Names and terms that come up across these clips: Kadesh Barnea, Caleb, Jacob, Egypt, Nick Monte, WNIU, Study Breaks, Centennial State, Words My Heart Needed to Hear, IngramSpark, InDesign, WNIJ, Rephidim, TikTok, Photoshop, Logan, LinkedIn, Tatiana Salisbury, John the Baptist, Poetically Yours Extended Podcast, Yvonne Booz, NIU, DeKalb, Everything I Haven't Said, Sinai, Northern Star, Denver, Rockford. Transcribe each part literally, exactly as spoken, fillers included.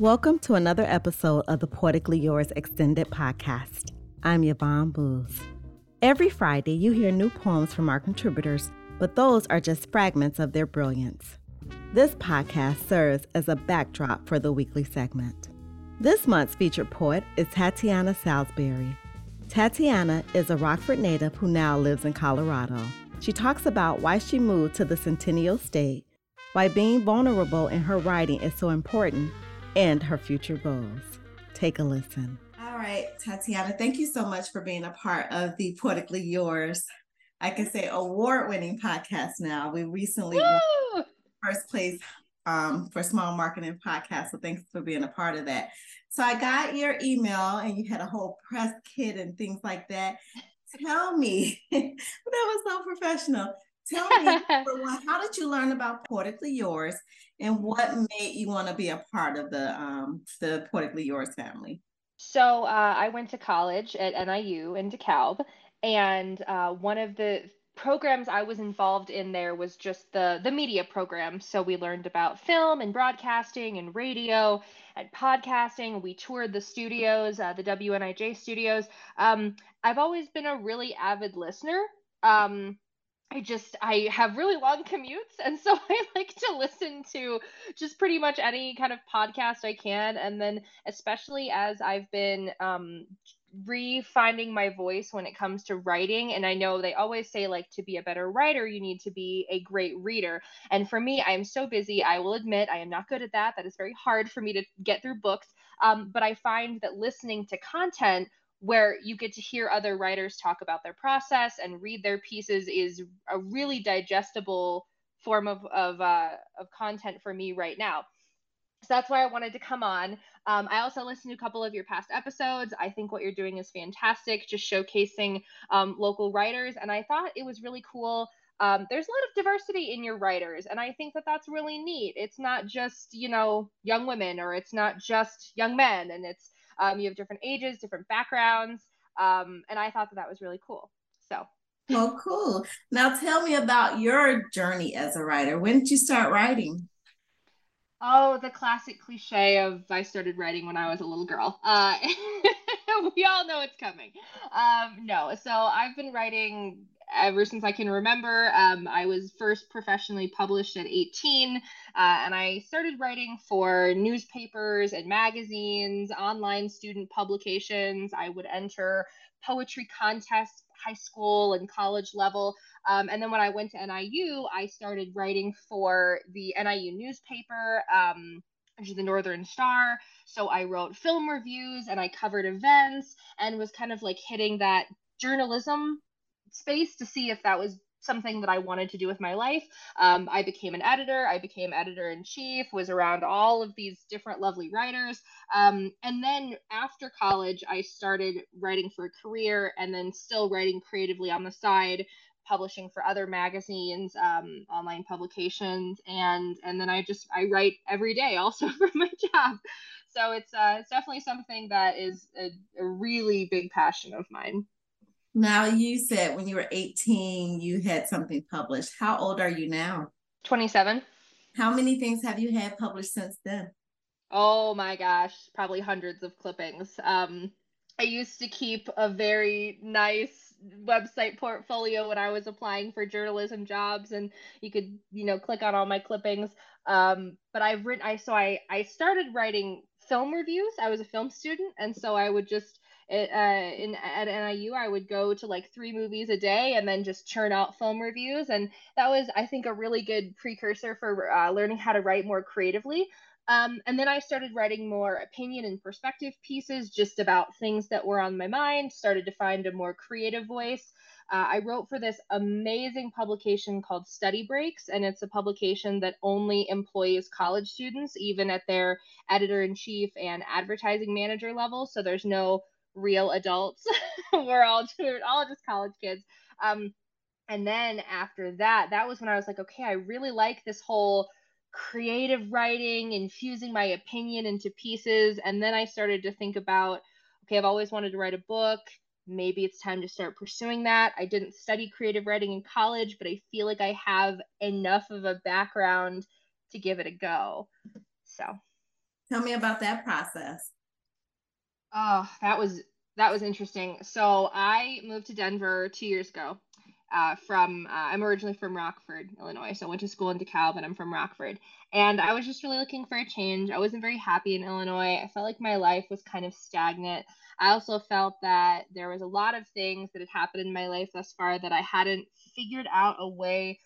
Welcome to another episode of the Poetically Yours Extended Podcast. I'm Yvonne Booz. Every Friday, you hear new poems from our contributors, but those are just fragments of their brilliance. This podcast serves as a backdrop for the weekly segment. This month's featured poet is Tatiana Salisbury. Tatiana is a Rockford native who now lives in Colorado. She talks about why she moved to the Centennial State, why being vulnerable in her writing is so important, and her future goals. Take a listen. All right, Tatiana, thank you so much for being a part of the Poetically Yours, I can say, award-winning podcast now. We recently Woo! won first place um, for Small Marketing Podcast, so thanks for being a part of that. So I got your email, and you had a whole press kit and things like that. Tell me, that was so professional. Tell me, number one, how did you learn about Poetically Yours, and what made you want to be a part of the um, the Poetically Yours family? So uh, I went to college at N I U in DeKalb, and uh, one of the programs I was involved in there was just the the media program. So we learned about film and broadcasting and radio and podcasting. We toured the studios, uh, the W N I J studios. Um, I've always been a really avid listener. Um, I just, I have really long commutes. And so I like to listen to just pretty much any kind of podcast I can. And then especially as I've been um, refinding my voice when it comes to writing. And I know they always say, like, to be a better writer, you need to be a great reader. And for me, I am so busy. I will admit, I am not good at that. That is very hard for me to get through books. Um, but I find that listening to content where you get to hear other writers talk about their process and read their pieces is a really digestible form of of, uh, of content for me right now. So that's why I wanted to come on. Um, I also listened to a couple of your past episodes. I think what you're doing is fantastic, just showcasing um, local writers. And I thought it was really cool. Um, there's a lot of diversity in your writers, and I think that that's really neat. It's not just, you know, young women, or it's not just young men, and it's Um, you have different ages, different backgrounds, um, and I thought that that was really cool. So, well, cool. Now, tell me about your journey as a writer. When did you start writing? Oh, the classic cliche of I started writing when I was a little girl. Uh, we all know it's coming. Um, no, so I've been writing ever since I can remember. Um, I was first professionally published at eighteen, uh, and I started writing for newspapers and magazines, online student publications. I would enter poetry contests, high school and college level. Um, and then when I went to N I U, I started writing for the N I U newspaper, um, which is the Northern Star. So I wrote film reviews, and I covered events, and was kind of like hitting that journalism space to see if that was something that I wanted to do with my life. Um, I became an editor. I became editor-in-chief, was around all of these different lovely writers. Um, and then after college, I started writing for a career, and then still writing creatively on the side, publishing for other magazines, um, online publications. And, and then I just, I write every day also for my job. So it's, uh, it's definitely something that is a, a really big passion of mine. Now, you said when you were eighteen, you had something published. How old are you now? twenty-seven. How many things have you had published since then? Oh my gosh, probably hundreds of clippings. Um, I used to keep a very nice website portfolio when I was applying for journalism jobs, and you could, you know, click on all my clippings. Um, but I've written, I, so I, I started writing film reviews. I was a film student. And so I would just, It, uh, in at N I U, I would go to like three movies a day and then just churn out film reviews. And that was, I think, a really good precursor for uh, learning how to write more creatively. Um, and then I started writing more opinion and perspective pieces just about things that were on my mind, started to find a more creative voice. Uh, I wrote for this amazing publication called Study Breaks, and it's a publication that only employs college students, even at their editor-in-chief and advertising manager level. So there's no real adults. we're all we're all just college kids. Um, and then after that, that was when I was like, okay, I really like this whole creative writing, infusing my opinion into pieces. And then I started to think about, okay, I've always wanted to write a book. Maybe it's time to start pursuing that. I didn't study creative writing in college, but I feel like I have enough of a background to give it a go. So Tell me about that process. Oh, that was that was interesting. So I moved to Denver two years ago. Uh, from uh, I'm originally from Rockford, Illinois. So I went to school in DeKalb, and I'm from Rockford. And I was just really looking for a change. I wasn't very happy in Illinois. I felt like my life was kind of stagnant. I also felt that there was a lot of things that had happened in my life thus far that I hadn't figured out a way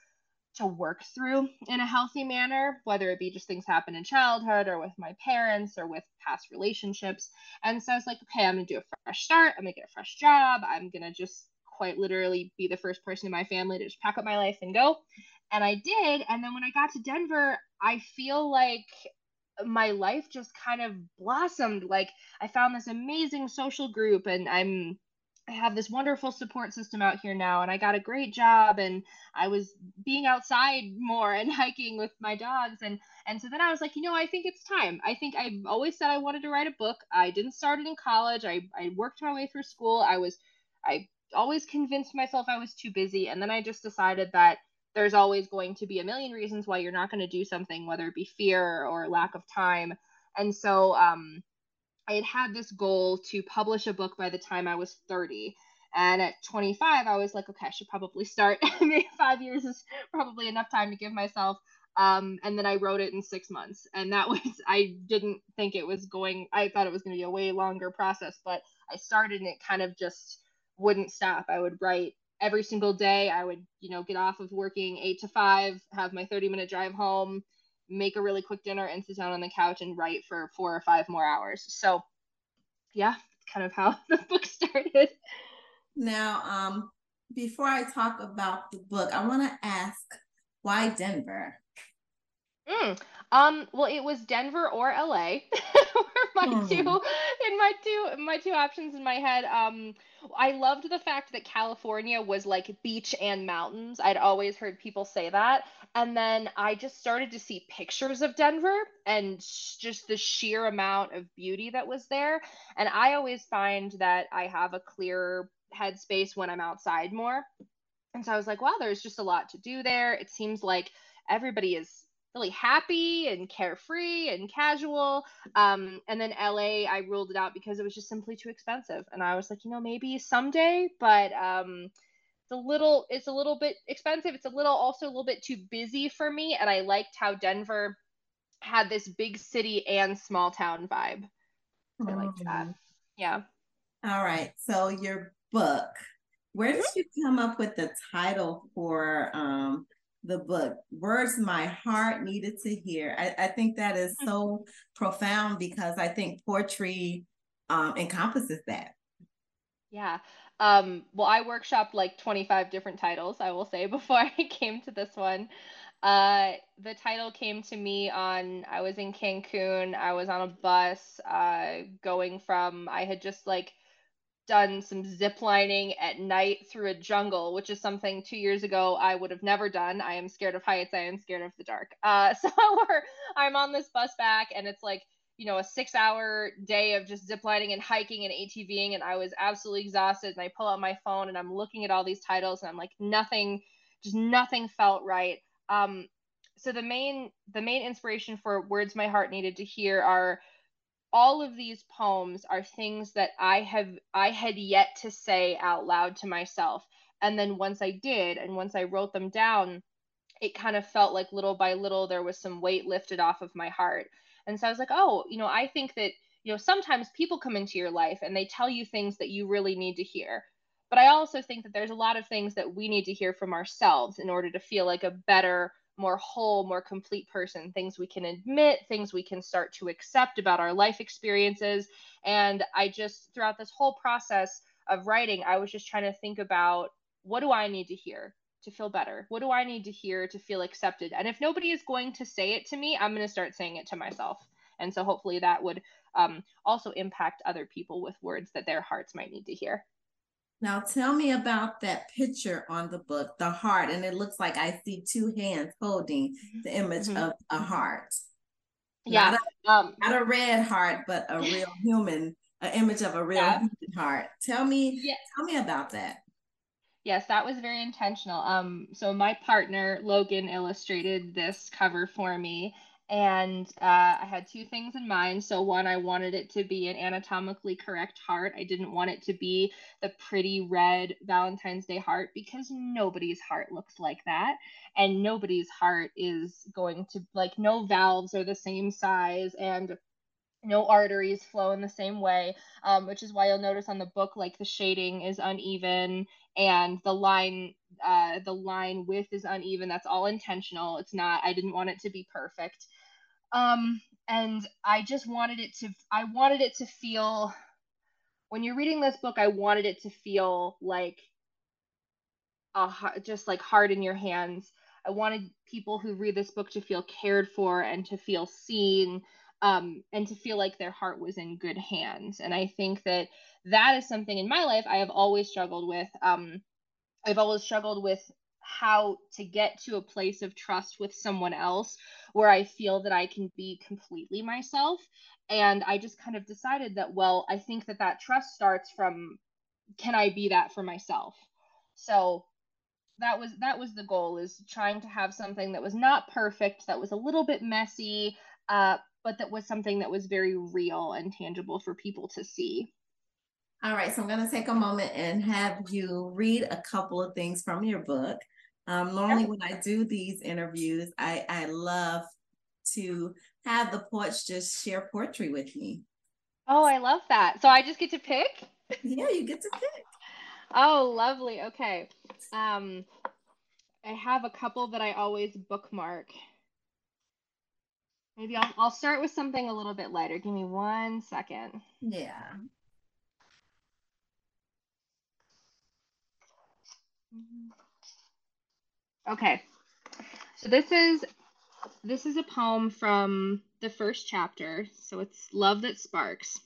to work through in a healthy manner, whether it be just things happen in childhood or with my parents or with past relationships. And so I was like, okay, I'm going to do a fresh start. I'm going to get a fresh job. I'm going to just quite literally be the first person in my family to just pack up my life and go. And I did. And then when I got to Denver, I feel like my life just kind of blossomed. Like I found this amazing social group, and I'm, I have this wonderful support system out here now, and I got a great job, and I was being outside more and hiking with my dogs. And, and so then I was like, you know, I think it's time. I think I've always said I wanted to write a book. I didn't start it in college. I, I worked my way through school. I was, I, always convinced myself I was too busy. And then I just decided that there's always going to be a million reasons why you're not going to do something, whether it be fear or lack of time. And so um, I had had this goal to publish a book by the time I was thirty. And at twenty-five, I was like, okay, I should probably start. Maybe five years is probably enough time to give myself. Um, and then I wrote it in six months. And that was, I didn't think it was going, I thought it was going to be a way longer process, but I started and it kind of just wouldn't stop. I would write every single day. I would, you know, get off of working eight to five, have my thirty minute drive home, make a really quick dinner, and sit down on the couch and write for four or five more hours. So yeah, that's kind of how the book started. Now, um, before I talk about the book, I want to ask, why Denver? Mm, um, well, it was Denver or L A were my mm. two, in my two, my two options in my head. Um, I loved the fact that California was like beach and mountains. I'd always heard people say that. And then I just started to see pictures of Denver and sh- just the sheer amount of beauty that was there. And I always find that I have a clearer headspace when I'm outside more. And so I was like, wow, there's just a lot to do there. It seems like everybody is really happy and carefree and casual. Um, and then L A, I ruled it out because it was just simply too expensive. And I was like, you know, maybe someday, but um, it's a little, it's a little bit expensive. It's a little, also a little bit too busy for me. And I liked how Denver had this big city and small town vibe. So I liked that. Yeah. All right. So your book, where did you come up with the title for, um, the book, Words My Heart Needed to Hear? I, I think that is so profound because I think poetry um, encompasses that. Yeah. Um, well, I workshopped like twenty-five different titles, I will say, before I came to this one. Uh, the title came to me on, I was in Cancun. I was on a bus uh, going from, I had just like done some zip lining at night through a jungle, which is something two years ago I would have never done. I am scared of heights. I am scared of the dark. Uh, so we're, I'm on this bus back, and it's like, you know, a six hour day of just zip lining and hiking and ATVing. And I was absolutely exhausted. And I pull out my phone and I'm looking at all these titles, and I'm like, nothing, just nothing felt right. Um, so the main, the main inspiration for Words My Heart Needed to Hear are all of these poems are things that I have, I had yet to say out loud to myself. And then once I did, and once I wrote them down, it kind of felt like little by little, there was some weight lifted off of my heart. And so I was like, oh, you know, I think that, you know, sometimes people come into your life and they tell you things that you really need to hear. But I also think that there's a lot of things that we need to hear from ourselves in order to feel like a better, more whole, more complete person, things we can admit, things we can start to accept about our life experiences. And I just, throughout this whole process of writing, I was just trying to think about, what do I need to hear to feel better? What do I need to hear to feel accepted? And if nobody is going to say it to me, I'm going to start saying it to myself. And so hopefully that would um, also impact other people with words that their hearts might need to hear. Now tell me about that picture on the book, the heart, and it looks like I see two hands holding the image mm-hmm. of a heart. Yeah. Not a, um, not a red heart, but a real human, an image of a real yeah. human heart. Tell me, yeah. tell me about that. Yes, that was very intentional. Um, so my partner, Logan, illustrated this cover for me. And uh, I had two things in mind. So one, I wanted it to be an anatomically correct heart. I didn't want it to be the pretty red Valentine's Day heart, because nobody's heart looks like that. And nobody's heart is going to, like, no valves are the same size and no arteries flow in the same way, um, which is why you'll notice on the book, like, the shading is uneven and the line uh, the line width is uneven. That's all intentional. It's not, I didn't want it to be perfect. Um, and I just wanted it to, I wanted it to feel, when you're reading this book, I wanted it to feel like, a, just like heart in your hands. I wanted people who read this book to feel cared for and to feel seen, um, and to feel like their heart was in good hands. And I think that that is something in my life I have always struggled with. Um, I've always struggled with how to get to a place of trust with someone else where I feel that I can be completely myself. And I just kind of decided that, well, I think that that trust starts from, can I be that for myself? So that was, that was the goal, is trying to have something that was not perfect, that was a little bit messy, uh, but that was something that was very real and tangible for people to see. All right. So I'm going to take a moment and have you read a couple of things from your book. Um, normally when I do these interviews, I, I love to have the poets just share poetry with me. Oh, I love that. So I just get to pick? Yeah, you get to pick. Oh, lovely. Okay. Um, I have a couple that I always bookmark. Maybe I'll, I'll start with something a little bit lighter. Give me one second. Yeah. Okay. So this is, this is a poem from the first chapter. So it's Love That Sparks.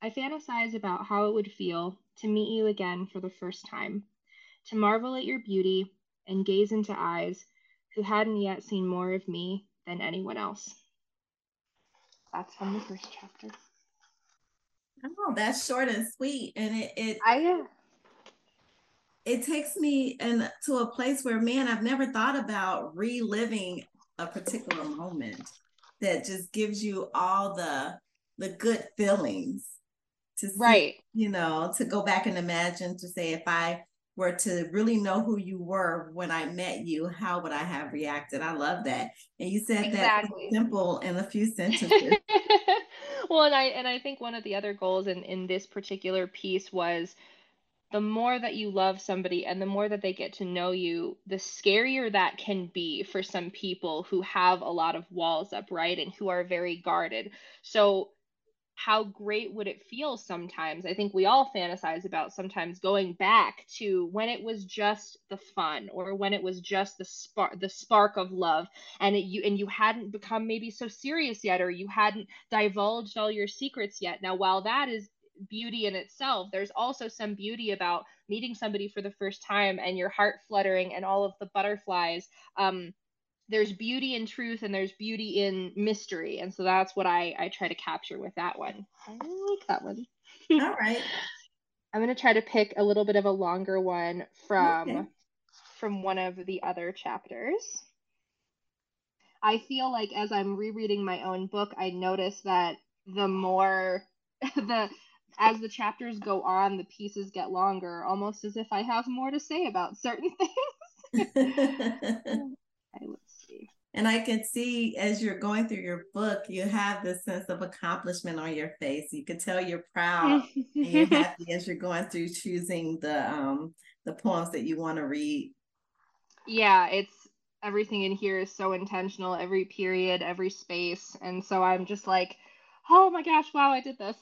I fantasize about how it would feel to meet you again for the first time, to marvel at your beauty and gaze into eyes who hadn't yet seen more of me than anyone else. That's from the first chapter. Oh, that's short and sweet. And it it, I, uh, it takes me in, to a place where, man, I've never thought about reliving a particular moment that just gives you all the the good feelings. To see, right. You know, to go back and imagine, to say, if I were to really know who you were when I met you, how would I have reacted? I love that. And you said exactly. That simple in a few sentences. Well, and I, and I think one of the other goals in, in this particular piece was, the more that you love somebody and the more that they get to know you, the scarier that can be for some people who have a lot of walls up, right? And who are very guarded. So how great would it feel sometimes? I think we all fantasize about sometimes going back to when it was just the fun, or when it was just the spark, the spark of love, and it, you and you hadn't become maybe so serious yet, or you hadn't divulged all your secrets yet. Now, while that is beauty in itself, there's also some beauty about meeting somebody for the first time and your heart fluttering and all of the butterflies. Um, There's beauty in truth, and there's beauty in mystery. And so that's what I, I try to capture with that one. I really like that one. All right. I'm going to try to pick a little bit of a longer one from, okay. from one of the other chapters. I feel like as I'm rereading my own book, I notice that the more, the as the chapters go on, the pieces get longer, almost as if I have more to say about certain things. I would see. And I can see as you're going through your book, you have this sense of accomplishment on your face. You can tell you're proud and you're happy as you're going through choosing the um the poems that you want to read. Yeah, it's everything in here is so intentional, every period, every space. And so I'm just like, oh my gosh, wow, I did this.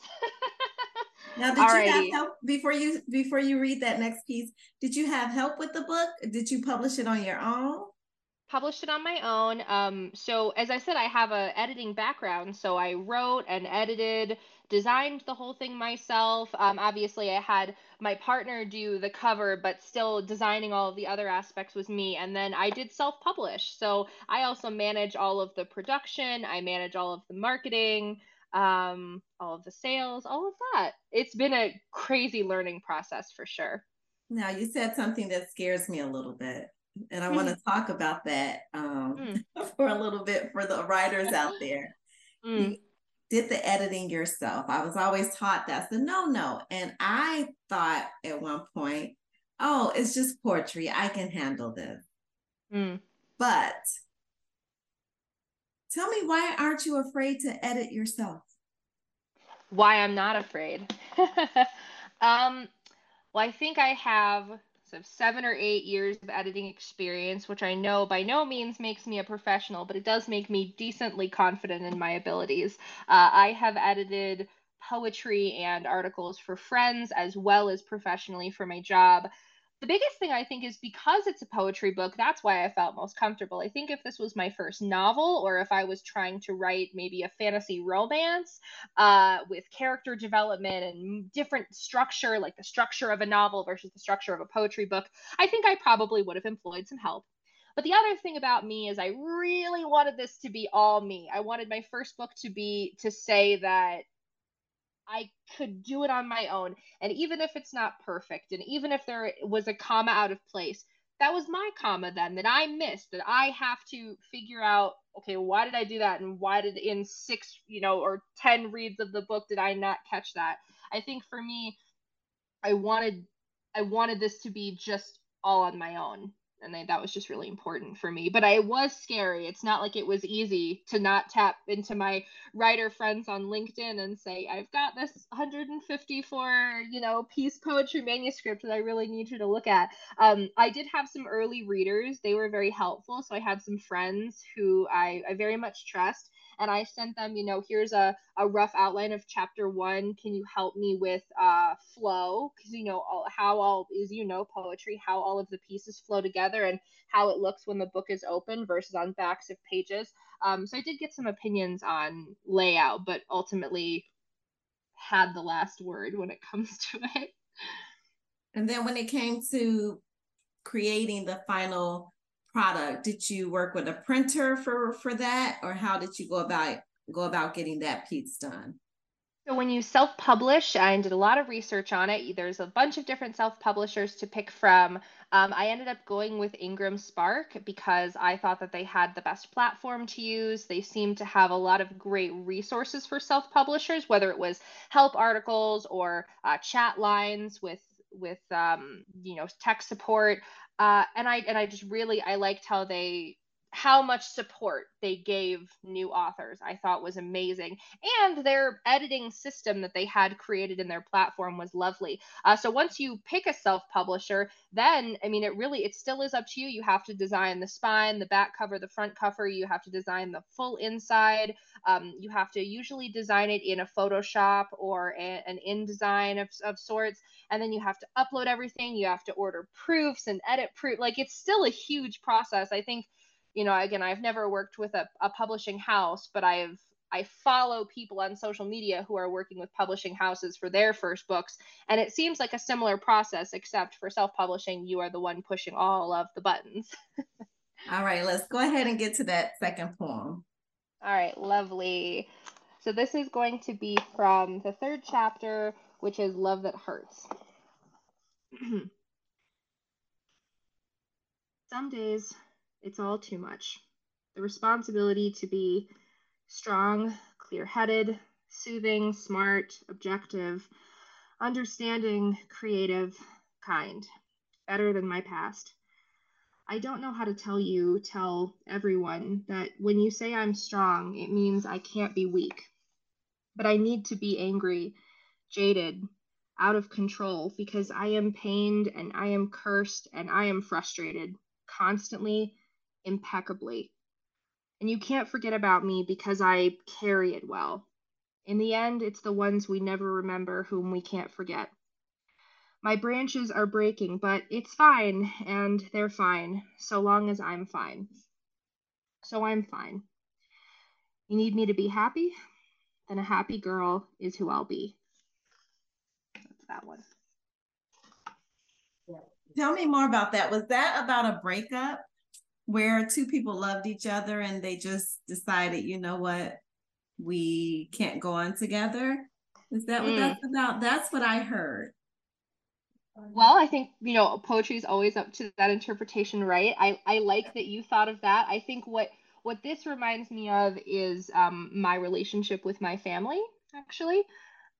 Now, did Alrighty. you have help before you before you read that next piece? Did you have help with the book? Did you publish it on your own? Published it on my own. Um, so as I said, I have a editing background. So I wrote and edited, designed the whole thing myself. Um, obviously, I had my partner do the cover, but still designing all of the other aspects was me. And then I did self-publish. So I also manage all of the production. I manage all of the marketing, um, all of the sales, all of that. It's been a crazy learning process for sure. Now, you said something that scares me a little bit. And I want to talk about that um, mm. for a little bit for the writers out there. Mm. You did the editing yourself. I was always taught that's a no-no. And I thought at one point, oh, it's just poetry. I can handle this. Mm. But tell me, why aren't you afraid to edit yourself? Why I'm not afraid. um, well, I think I have so seven or eight years of editing experience, which I know by no means makes me a professional, but it does make me decently confident in my abilities. Uh, I have edited poetry and articles for friends as well as professionally for my job. The biggest thing I think is because it's a poetry book, that's why I felt most comfortable. I think if this was my first novel or if I was trying to write maybe a fantasy romance uh, with character development and different structure, like the structure of a novel versus the structure of a poetry book, I think I probably would have employed some help. But the other thing about me is I really wanted this to be all me. I wanted my first book to be to say that I could do it on my own. And even if it's not perfect, and even if there was a comma out of place, that was my comma then that I missed, that I have to figure out, okay, why did I do that? And why did in six, you know, or ten reads of the book, did I not catch that? I think for me, I wanted, I wanted this to be just all on my own. And I, that was just really important for me. But it was scary. It's not like it was easy to not tap into my writer friends on LinkedIn and say, I've got this one hundred fifty-four, you know, piece poetry manuscript that I really need you to look at. Um, I did have some early readers. They were very helpful. So I had some friends who I, I very much trust. And I sent them, you know, here's a, a rough outline of chapter one. Can you help me with uh, flow? Because, you know, all, how all is, you know, poetry, how all of the pieces flow together and how it looks when the book is open versus on backs of pages. Um, so I did get some opinions on layout, but ultimately had the last word when it comes to it. And then when it came to creating the final product, did you work with a printer for for that, or how did you go about go about getting that piece done? So when you self-publish, I did a lot of research on it. There's a bunch of different self-publishers to pick from. Um, I ended up going with IngramSpark because I thought that they had the best platform to use. They seemed to have a lot of great resources for self-publishers, whether it was help articles or uh, chat lines with with um, you know, tech support. Uh, and I and I just really, I liked how they, how much support they gave new authors, I thought was amazing. And their editing system that they had created in their platform was lovely. Uh, so once you pick a self-publisher, then, I mean, it really, it still is up to you. You have to design the spine, the back cover, the front cover. You have to design the full inside. Um, you have to usually design it in a Photoshop or a, an InDesign of, of sorts. And then you have to upload everything. You have to order proofs and edit proof. Like, it's still a huge process. I think, you know, again, I've never worked with a, a publishing house, but I've I follow people on social media who are working with publishing houses for their first books. And it seems like a similar process, except for self-publishing, you are the one pushing all of the buttons. All right, let's go ahead and get to that second poem. All right, lovely. So this is going to be from the third chapter, which is Love That Hurts. Some days, it's all too much. The responsibility to be strong, clear-headed, soothing, smart, objective, understanding, creative, kind, better than my past. I don't know how to tell you, tell everyone that when you say I'm strong, it means I can't be weak. But I need to be angry, jaded, out of control, because I am pained and I am cursed and I am frustrated, constantly, impeccably. And you can't forget about me because I carry it well. In the end, it's the ones we never remember whom we can't forget. My branches are breaking, but it's fine, and they're fine, so long as I'm fine. So I'm fine. You need me to be happy? Then a happy girl is who I'll be. That's that one. Tell me more about that. Was that about a breakup where two people loved each other and they just decided, you know what, we can't go on together? Is that what mm. that's about? That's what I heard. Well, I think, you know, poetry is always up to that interpretation, right? I, I like that you thought of that. I think what, what this reminds me of is um, my relationship with my family, actually.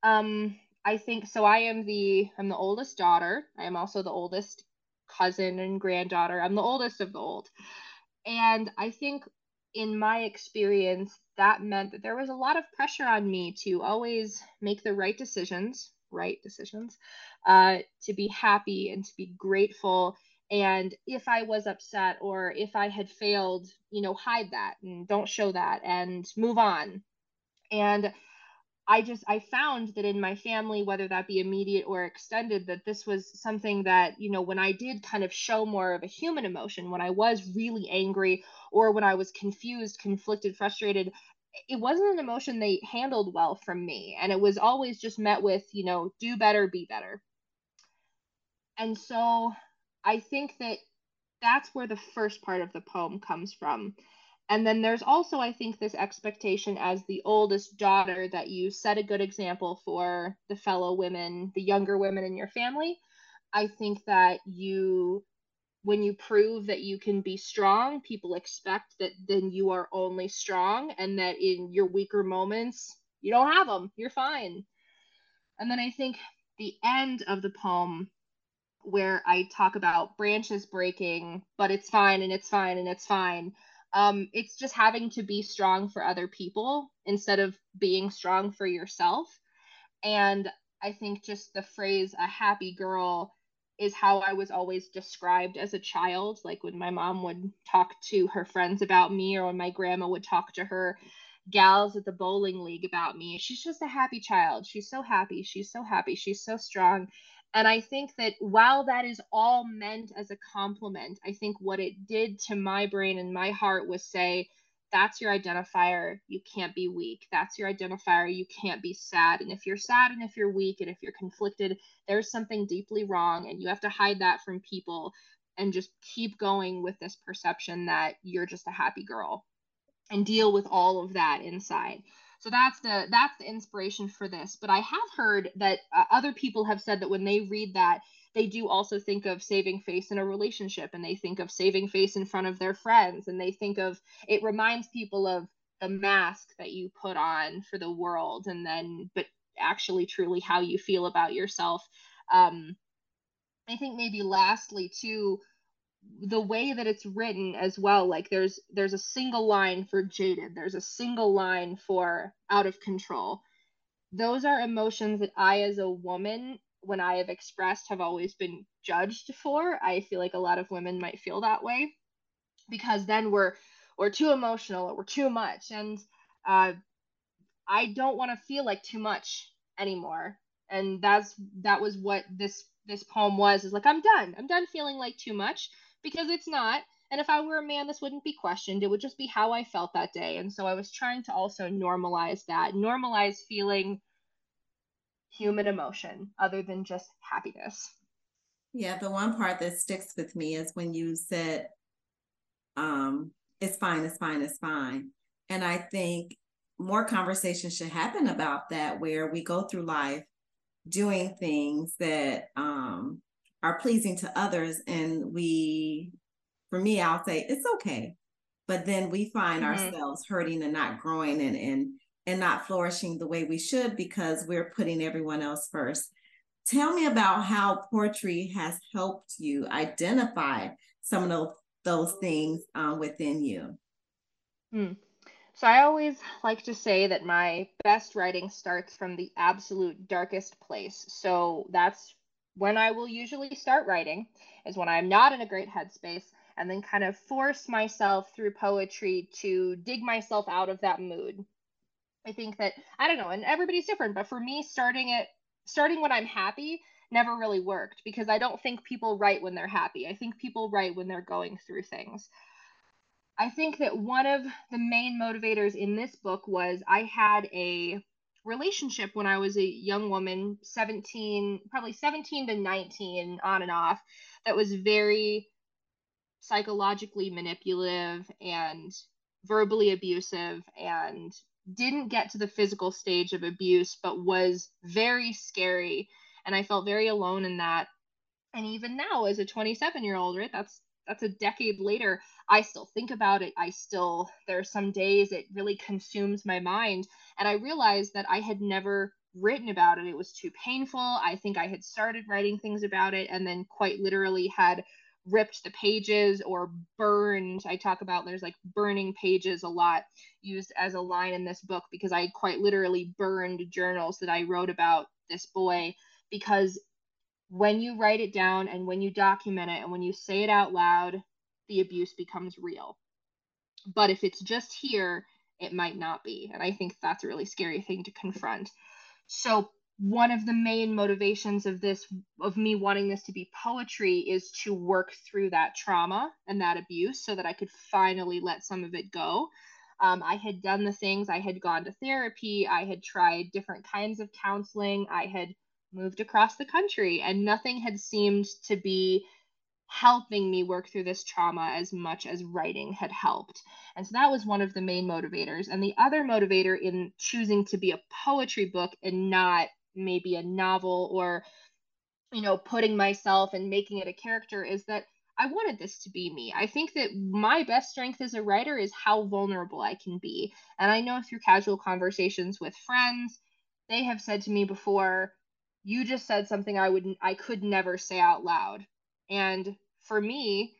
Um, I think, so I am the, I'm the oldest daughter. I am also the oldest cousin and granddaughter. I'm the oldest of the old. And I think in my experience, that meant that there was a lot of pressure on me to always make the right decisions, right decisions, uh, to be happy and to be grateful. And if I was upset or if I had failed, you know, hide that and don't show that and move on. And I just, I found that in my family, whether that be immediate or extended, that this was something that, you know, when I did kind of show more of a human emotion, when I was really angry or when I was confused, conflicted, frustrated, it wasn't an emotion they handled well from me. And it was always just met with, you know, do better, be better. And so I think that that's where the first part of the poem comes from. And then there's also, I think, this expectation as the oldest daughter that you set a good example for the fellow women, the younger women in your family. I think that you, when you prove that you can be strong, people expect that then you are only strong and that in your weaker moments, you don't have them, you're fine. And then I think the end of the poem, where I talk about branches breaking, but it's fine and it's fine and it's fine. Um, it's just having to be strong for other people instead of being strong for yourself. And I think just the phrase, a happy girl, is how I was always described as a child. Like when my mom would talk to her friends about me or when my grandma would talk to her gals at the bowling league about me, she's just a happy child. She's so happy. She's so happy. She's so strong. And I think that while that is all meant as a compliment, I think what it did to my brain and my heart was say, that's your identifier. You can't be weak. That's your identifier. You can't be sad. And if you're sad and if you're weak and if you're conflicted, there's something deeply wrong. And you have to hide that from people and just keep going with this perception that you're just a happy girl and deal with all of that inside. So that's the that's the inspiration for this. But I have heard that uh, other people have said that when they read that, they do also think of saving face in a relationship, and they think of saving face in front of their friends, and they think of, it reminds people of the mask that you put on for the world, and then, but actually truly how you feel about yourself. Um, I think maybe lastly too, the way that it's written as well, like there's there's a single line for jaded, there's a single line for out of control. Those are emotions that I, as a woman, when I have expressed, have always been judged for. I feel like a lot of women might feel that way because then we're we're too emotional or we're too much, and uh, I don't want to feel like too much anymore. And that's that was what this this poem was, is like, I'm done. I'm done feeling like too much. Because it's not. And if I were a man, this wouldn't be questioned. It would just be how I felt that day. And so I was trying to also normalize that, normalize feeling human emotion other than just happiness. Yeah, the one part that sticks with me is when you said, um, it's fine, it's fine, it's fine. And I think more conversation should happen about that, where we go through life doing things that um, are pleasing to others, and we, for me, I'll say it's okay, but then we find mm-hmm. ourselves hurting and not growing and and and not flourishing the way we should because we're putting everyone else first. Tell me about how poetry has helped you identify some of those, those things um, within you. Mm. So I always like to say that my best writing starts from the absolute darkest place. So that's when I will usually start writing, is when I'm not in a great headspace, and then kind of force myself through poetry to dig myself out of that mood. I think that, I don't know, and everybody's different, but for me, starting it, starting when I'm happy never really worked, because I don't think people write when they're happy. I think people write when they're going through things. I think that one of the main motivators in this book was I had a relationship when I was a young woman, seventeen, probably seventeen to nineteen, on and off, that was very psychologically manipulative and verbally abusive, and didn't get to the physical stage of abuse, but was very scary. And I felt very alone in that. And even now, as a twenty-seven-year-old, right, that's that's a decade later, I still think about it. I still, there are some days it really consumes my mind. And I realized that I had never written about it. It was too painful. I think I had started writing things about it and then quite literally had ripped the pages or burned. I talk about there's like burning pages a lot, used as a line in this book, because I quite literally burned journals that I wrote about this boy, because when you write it down and when you document it and when you say it out loud, the abuse becomes real. But if it's just here, it might not be. And I think that's a really scary thing to confront. So one of the main motivations of this, of me wanting this to be poetry, is to work through that trauma and that abuse so that I could finally let some of it go. Um, I had done the things. I had gone to therapy. I had tried different kinds of counseling. I had moved across the country, and nothing had seemed to be helping me work through this trauma as much as writing had helped. And so that was one of the main motivators. And the other motivator in choosing to be a poetry book and not maybe a novel, or, you know, putting myself and making it a character, is that I wanted this to be me. I think that my best strength as a writer is how vulnerable I can be. And I know through casual conversations with friends, they have said to me before, you just said something I wouldn't, I could never say out loud. And for me,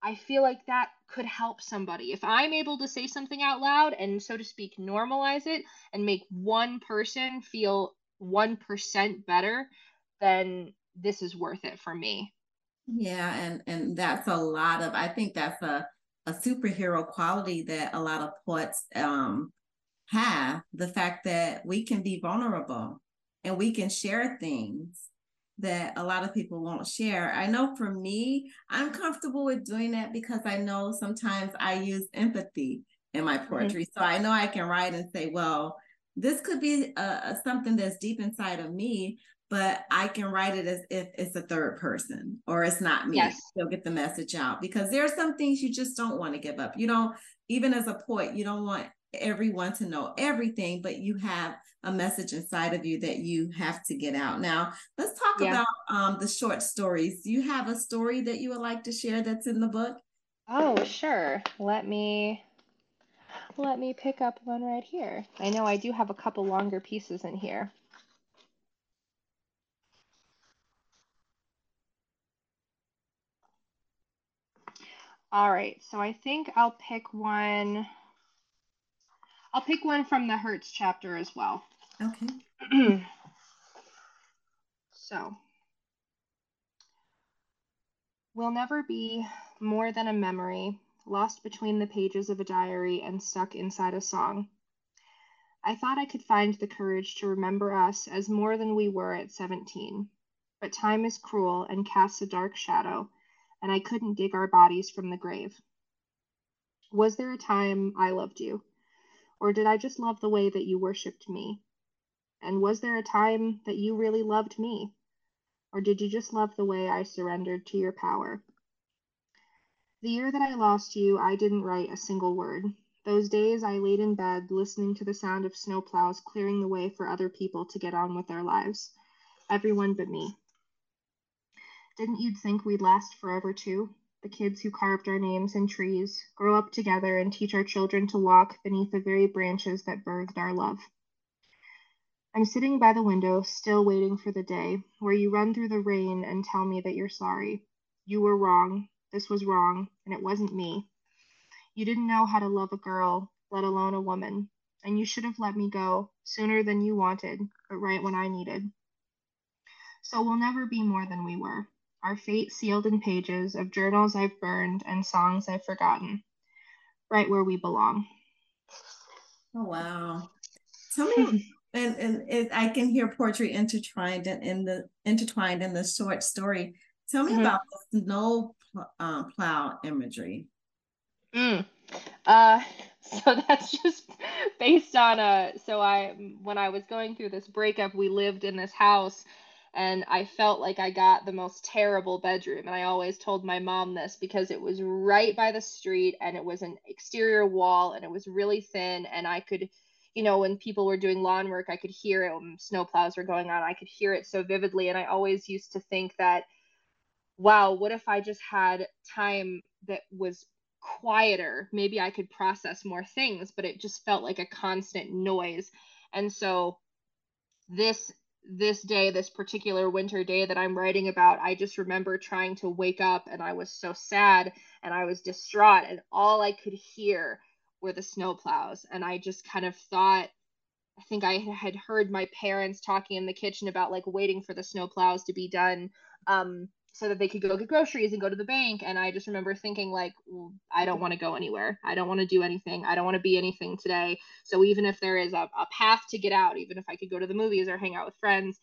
I feel like that could help somebody. If I'm able to say something out loud and, so to speak, normalize it and make one person feel one percent better, then this is worth it for me. Yeah. And, and that's a lot of, I think that's a, a superhero quality that a lot of poets um, have, the fact that we can be vulnerable and we can share things that a lot of people won't share. I know for me, I'm comfortable with doing that because I know sometimes I use empathy in my poetry. Mm-hmm. So I know I can write and say, well, this could be uh, something that's deep inside of me, but I can write it as if it's a third person or it's not me. Yes. You'll get the message out, because there are some things you just don't want to give up. You don't, even as a poet, you don't want everyone to know everything, but you have a message inside of you that you have to get out. Now, let's talk yeah. about um, the short stories. Do you have a story that you would like to share that's in the book? Oh, sure. Let me... Let me pick up one right here. I know I do have a couple longer pieces in here. All right, so I think I'll pick one. I'll pick one from the Hurts chapter as well. Okay. So, we'll never be more than a memory, lost between the pages of a diary and stuck inside a song. I thought I could find the courage to remember us as more than we were at seventeen, but time is cruel and casts a dark shadow, and I couldn't dig our bodies from the grave. Was there a time I loved you, or did I just love the way that you worshipped me? And was there a time that you really loved me, or did you just love the way I surrendered to your power? The year that I lost you, I didn't write a single word. Those days I laid in bed, listening to the sound of snowplows clearing the way for other people to get on with their lives. Everyone but me. Didn't you think we'd last forever too? The kids who carved our names in trees, grow up together and teach our children to walk beneath the very branches that birthed our love. I'm sitting by the window, still waiting for the day where you run through the rain and tell me that you're sorry. You were wrong. This was wrong, and it wasn't me. You didn't know how to love a girl, let alone a woman, and you should have let me go sooner than you wanted, but right when I needed. So we'll never be more than we were, our fate sealed in pages of journals I've burned and songs I've forgotten, right where we belong. Oh, wow. Tell me, and, and, and I can hear poetry intertwined in the, intertwined in the short story. Tell me mm-hmm. about the snow Um, plow imagery. Mm. Uh, so that's just based on a, so I, when I was going through this breakup, we lived in this house and I felt like I got the most terrible bedroom. And I always told my mom this because it was right by the street and it was an exterior wall and it was really thin. And I could, you know, when people were doing lawn work, I could hear it. When snowplows were going on, I could hear it so vividly. And I always used to think that wow, what if I just had time that was quieter? Maybe I could process more things, but it just felt like a constant noise. And so this this day, this particular winter day that I'm writing about, I just remember trying to wake up, and I was so sad and I was distraught, and all I could hear were the snowplows. And I just kind of thought, I think I had heard my parents talking in the kitchen about like waiting for the snowplows to be done um, so that they could go get groceries and go to the bank. And I just remember thinking like, well, I don't want to go anywhere. I don't want to do anything. I don't want to be anything today. So even if there is a, a path to get out, even if I could go to the movies or hang out with friends,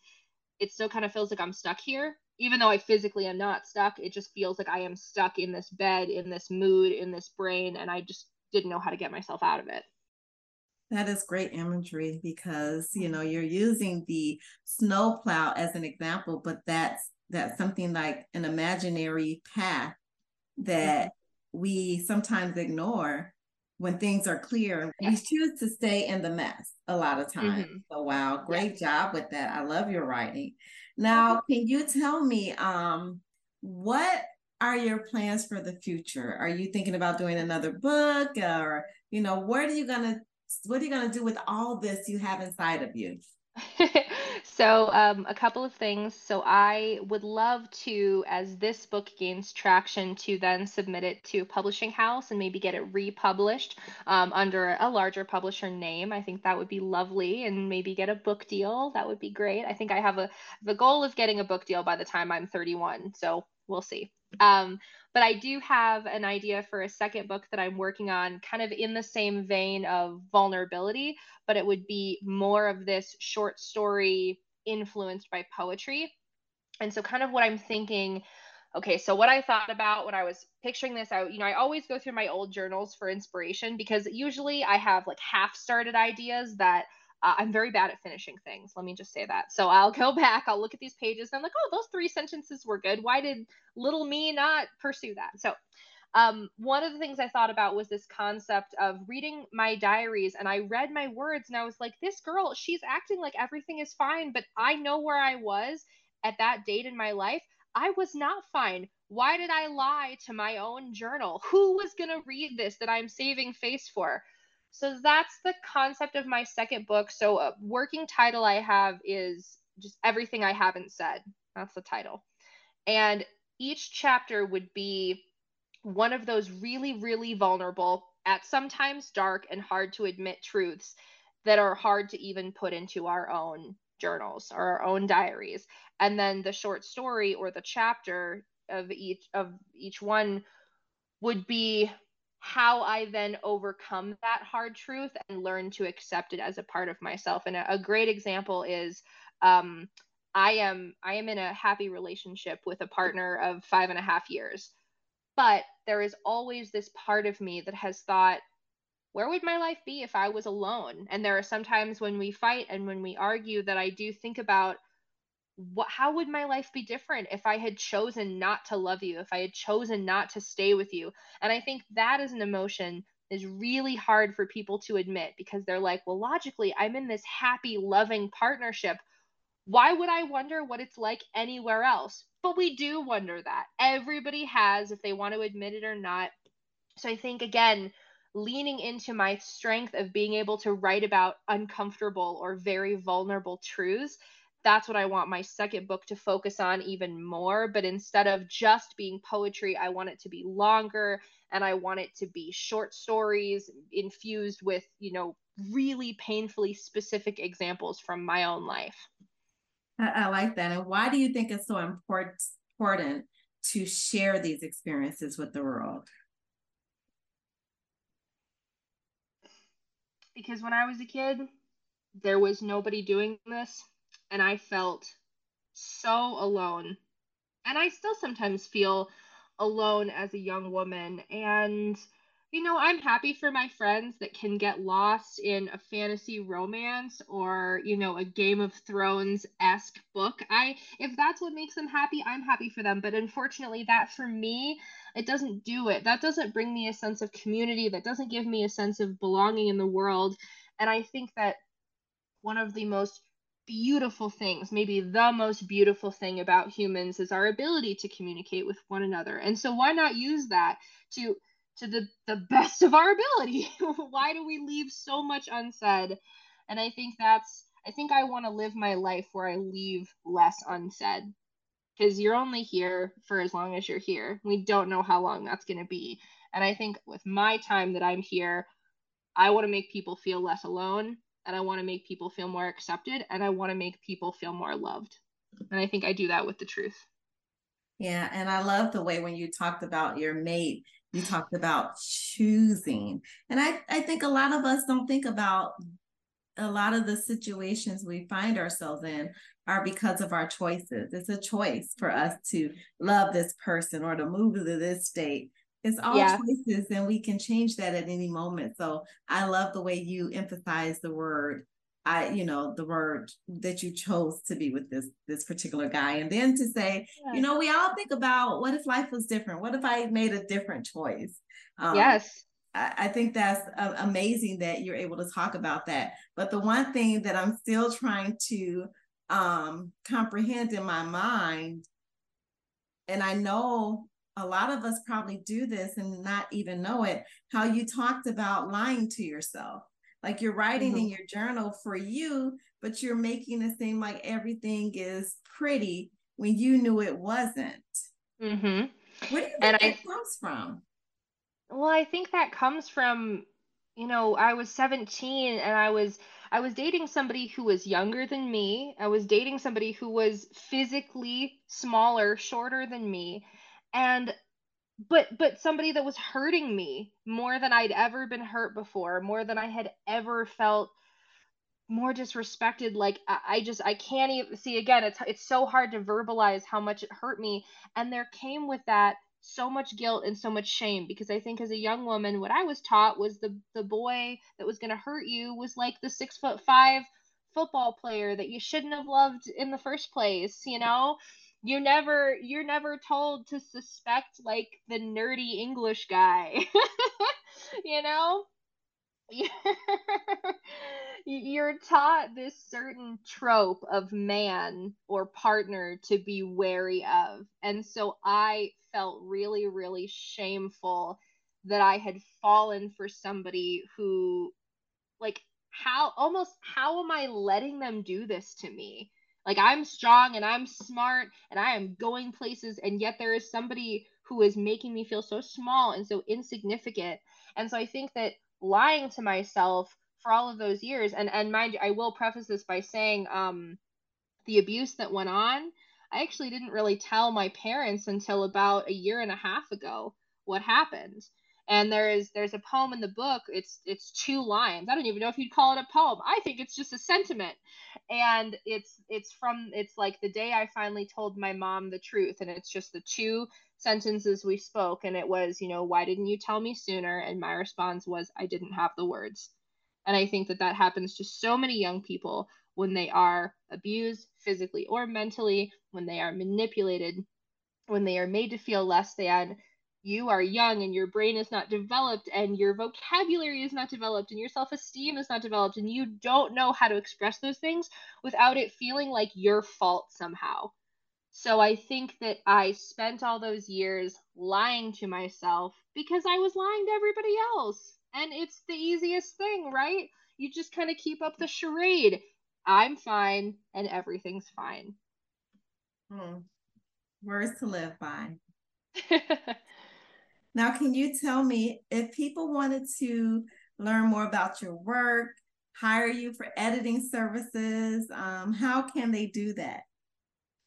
it still kind of feels like I'm stuck here. Even though I physically am not stuck, it just feels like I am stuck in this bed, in this mood, in this brain. And I just didn't know how to get myself out of it. That is great imagery, because, you know, you're using the snowplow as an example, but that's that's something like an imaginary path that we sometimes ignore when things are clear. We choose to stay in the mess a lot of times. Mm-hmm. So wow, great job with that. I love your writing. Now, can you tell me um, what are your plans for the future? Are you thinking about doing another book, or, you know, what are you going to What are you going to do with all this you have inside of you? So um, a couple of things. So I would love to, as this book gains traction, to then submit it to a publishing house and maybe get it republished um, under a larger publisher name. I think that would be lovely, and maybe get a book deal. That would be great. I think I have a the goal of getting a book deal by the time I'm thirty-one. So we'll see. Um, but I do have an idea for a second book that I'm working on, kind of in the same vein of vulnerability, but it would be more of this short story influenced by poetry. And so kind of what I'm thinking, okay, so what I thought about when I was picturing this, I, you know, I always go through my old journals for inspiration, because usually I have like half-started ideas that Uh, I'm very bad at finishing things. Let me just say that. So I'll go back, I'll look at these pages, and I'm like, oh, those three sentences were good. Why did little me not pursue that? So um, one of the things I thought about was this concept of reading my diaries. And I read my words and I was like, this girl, she's acting like everything is fine, but I know where I was at that date in my life. I was not fine. Why did I lie to my own journal? Who was going to read this that I'm saving face for? So that's the concept of my second book. So a working title I have is just Everything I Haven't Said. That's the title. And each chapter would be one of those really, really vulnerable, at sometimes dark and hard to admit truths that are hard to even put into our own journals or our own diaries. And then the short story or the chapter of each of each one would be how I then overcome that hard truth and learn to accept it as a part of myself. And a, a great example is um, I am I am in a happy relationship with a partner of five and a half years, but there is always this part of me that has thought, where would my life be if I was alone? And there are sometimes when we fight and when we argue that I do think about, What, how would my life be different if I had chosen not to love you, if I had chosen not to stay with you? And I think that is an emotion that is really hard for people to admit, because they're like, well, logically, I'm in this happy, loving partnership. Why would I wonder what it's like anywhere else? But we do wonder that. Everybody has, if they want to admit it or not. So I think, again, leaning into my strength of being able to write about uncomfortable or very vulnerable truths, that's what I want my second book to focus on even more. But instead of just being poetry, I want it to be longer, and I want it to be short stories infused with, you know, really painfully specific examples from my own life. I, I like that. And why do you think it's so important, important to share these experiences with the world? Because when I was a kid, there was nobody doing this. And I felt so alone. And I still sometimes feel alone as a young woman. And, you know, I'm happy for my friends that can get lost in a fantasy romance or, you know, a Game of Thrones-esque book. I, if that's what makes them happy, I'm happy for them. But unfortunately, that for me, it doesn't do it. That doesn't bring me a sense of community. That doesn't give me a sense of belonging in the world. And I think that one of the most beautiful things, maybe the most beautiful thing about humans is our ability to communicate with one another. And so why not use that to to the, the best of our ability? Why do we leave so much unsaid? And I think that's, I think I want to live my life where I leave less unsaid, because you're only here for as long as you're here. We don't know how long that's going to be. And I think with my time that I'm here, I want to make people feel less alone, and I want to make people feel more accepted, and I want to make people feel more loved. And I think I do that with the truth. Yeah. And I love the way when you talked about your mate, you talked about choosing. And I, I think a lot of us don't think about a lot of the situations we find ourselves in are because of our choices. It's a choice for us to love this person or to move to this state. It's all yeah. choices, and we can change that at any moment. So I love the way you emphasize the word, I, you know, the word that you chose to be with this, this particular guy. And then to say, yeah. you know, we all think about, what if life was different? What if I made a different choice? Um, yes. I, I think that's uh, amazing that you're able to talk about that. But the one thing that I'm still trying to um, comprehend in my mind, and I know a lot of us probably do this and not even know it, how you talked about lying to yourself. Like you're writing mm-hmm. in your journal for you, but you're making it seem like everything is pretty when you knew it wasn't. Mm-hmm. Where do you think and that I, comes from? Well, I think that comes from, you know, I was seventeen and I was, I was dating somebody who was younger than me. I was dating somebody who was physically smaller, shorter than me. And, but, but somebody that was hurting me more than I'd ever been hurt before, more than I had ever felt, more disrespected. Like I, I just, I can't even see again. It's, it's so hard to verbalize how much it hurt me. And there came with that so much guilt and so much shame, because I think as a young woman, what I was taught was the, the boy that was going to hurt you was like the six foot five football player that you shouldn't have loved in the first place, you know? You're never, you're never told to suspect like the nerdy English guy, you know, you're, you're taught this certain trope of man or partner to be wary of. And so I felt really, really shameful that I had fallen for somebody who, like, how, almost, how am I letting them do this to me? Like, I'm strong and I'm smart and I am going places, and yet there is somebody who is making me feel so small and so insignificant. And so I think that lying to myself for all of those years, and, and mind you, I will preface this by saying um, the abuse that went on, I actually didn't really tell my parents until about a year and a half ago what happened. And there is, there's a poem in the book. It's, it's two lines. I don't even know if you'd call it a poem. I think it's just a sentiment. And it's, it's from, it's like the day I finally told my mom the truth. And it's just the two sentences we spoke. And it was, you know, why didn't you tell me sooner? And my response was, I didn't have the words. And I think that that happens to so many young people when they are abused physically or mentally, when they are manipulated, when they are made to feel less than. You are young and your brain is not developed and your vocabulary is not developed and your self-esteem is not developed, and you don't know how to express those things without it feeling like your fault somehow. So I think that I spent all those years lying to myself because I was lying to everybody else. And it's the easiest thing, right? You just kind of keep up the charade. I'm fine and everything's fine. Hmm. Words to live by. Now, can you tell me, if people wanted to learn more about your work, hire you for editing services, um, how can they do that?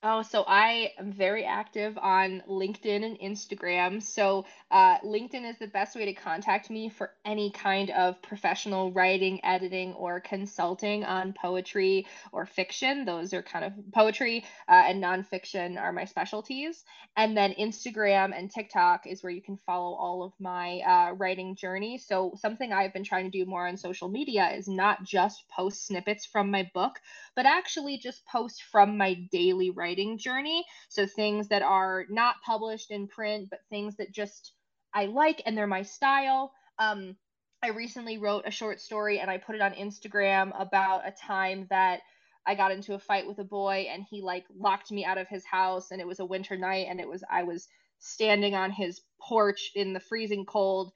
Oh, so I am very active on LinkedIn and Instagram. So uh, LinkedIn is the best way to contact me for any kind of professional writing, editing, or consulting on poetry or fiction. Those are kind of poetry uh, and nonfiction are my specialties. And then Instagram and TikTok is where you can follow all of my uh, writing journey. So something I've been trying to do more on social media is not just post snippets from my book, but actually just post from my daily writing. Writing journey. So things that are not published in print, but things that just I like and they're my style. Um, I recently wrote a short story and I put it on Instagram about a time that I got into a fight with a boy and he like locked me out of his house, and it was a winter night, and it was, I was standing on his porch in the freezing cold,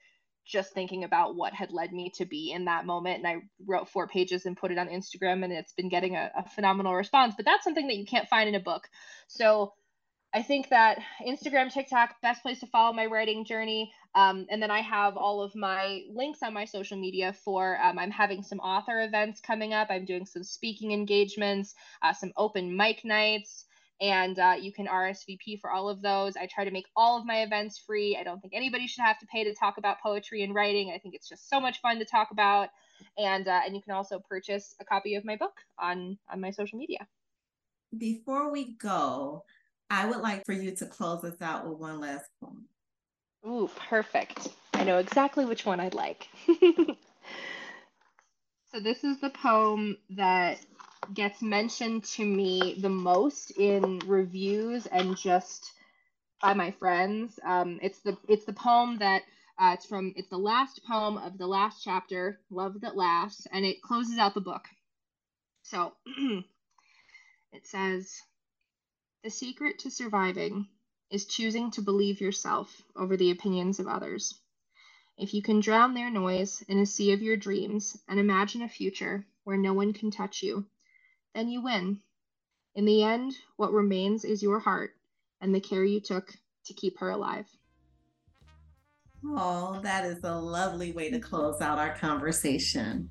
just thinking about what had led me to be in that moment. And I wrote four pages and put it on Instagram, and it's been getting a, a phenomenal response, but that's something that you can't find in a book. So I think that Instagram, TikTok, best place to follow my writing journey. Um, and then I have all of my links on my social media for, um, I'm having some author events coming up. I'm doing some speaking engagements, uh, some open mic nights, and uh, you can R S V P for all of those. I try to make all of my events free. I don't think anybody should have to pay to talk about poetry and writing. I think it's just so much fun to talk about. And uh, and you can also purchase a copy of my book on, on my social media. Before we go, I would like for you to close us out with one last poem. Ooh, perfect. I know exactly which one I'd like. So this is the poem that gets mentioned to me the most in reviews and just by my friends. Um, it's the it's the poem that uh, it's from, it's the last poem of the last chapter, Love That Laughs, and it closes out the book. So it says, "The secret to surviving is choosing to believe yourself over the opinions of others. If you can drown their noise in a sea of your dreams and imagine a future where no one can touch you, then you win. In the end, what remains is your heart and the care you took to keep her alive." Oh, that is a lovely way to close out our conversation.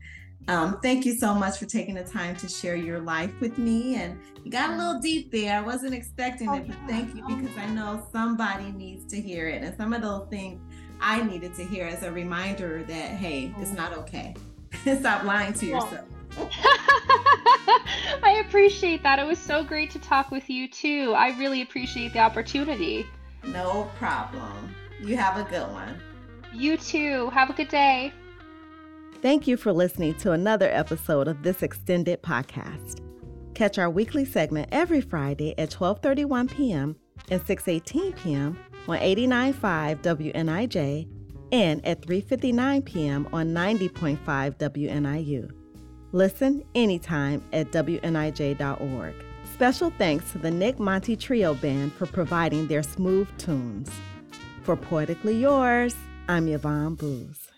Um, thank you so much for taking the time to share your life with me. And you got a little deep there. I wasn't expecting oh, it, but thank you, because I know somebody needs to hear it. And some of those things I needed to hear as a reminder that, hey, it's not okay. Stop lying to yourself. I appreciate that. It was so great to talk with you too. I really appreciate the opportunity. No problem. You have a good one. You too. Have a good day. Thank you for listening to another episode of this extended podcast. Catch our weekly segment every Friday at twelve thirty-one p.m. and six eighteen p.m. on eighty-nine point five W N I J and at three fifty-nine p.m. on ninety point five W N I U. Listen anytime at W N I J dot org. Special thanks to the Nick Monte Trio Band for providing their smooth tunes. For Poetically Yours, I'm Yvonne Booz.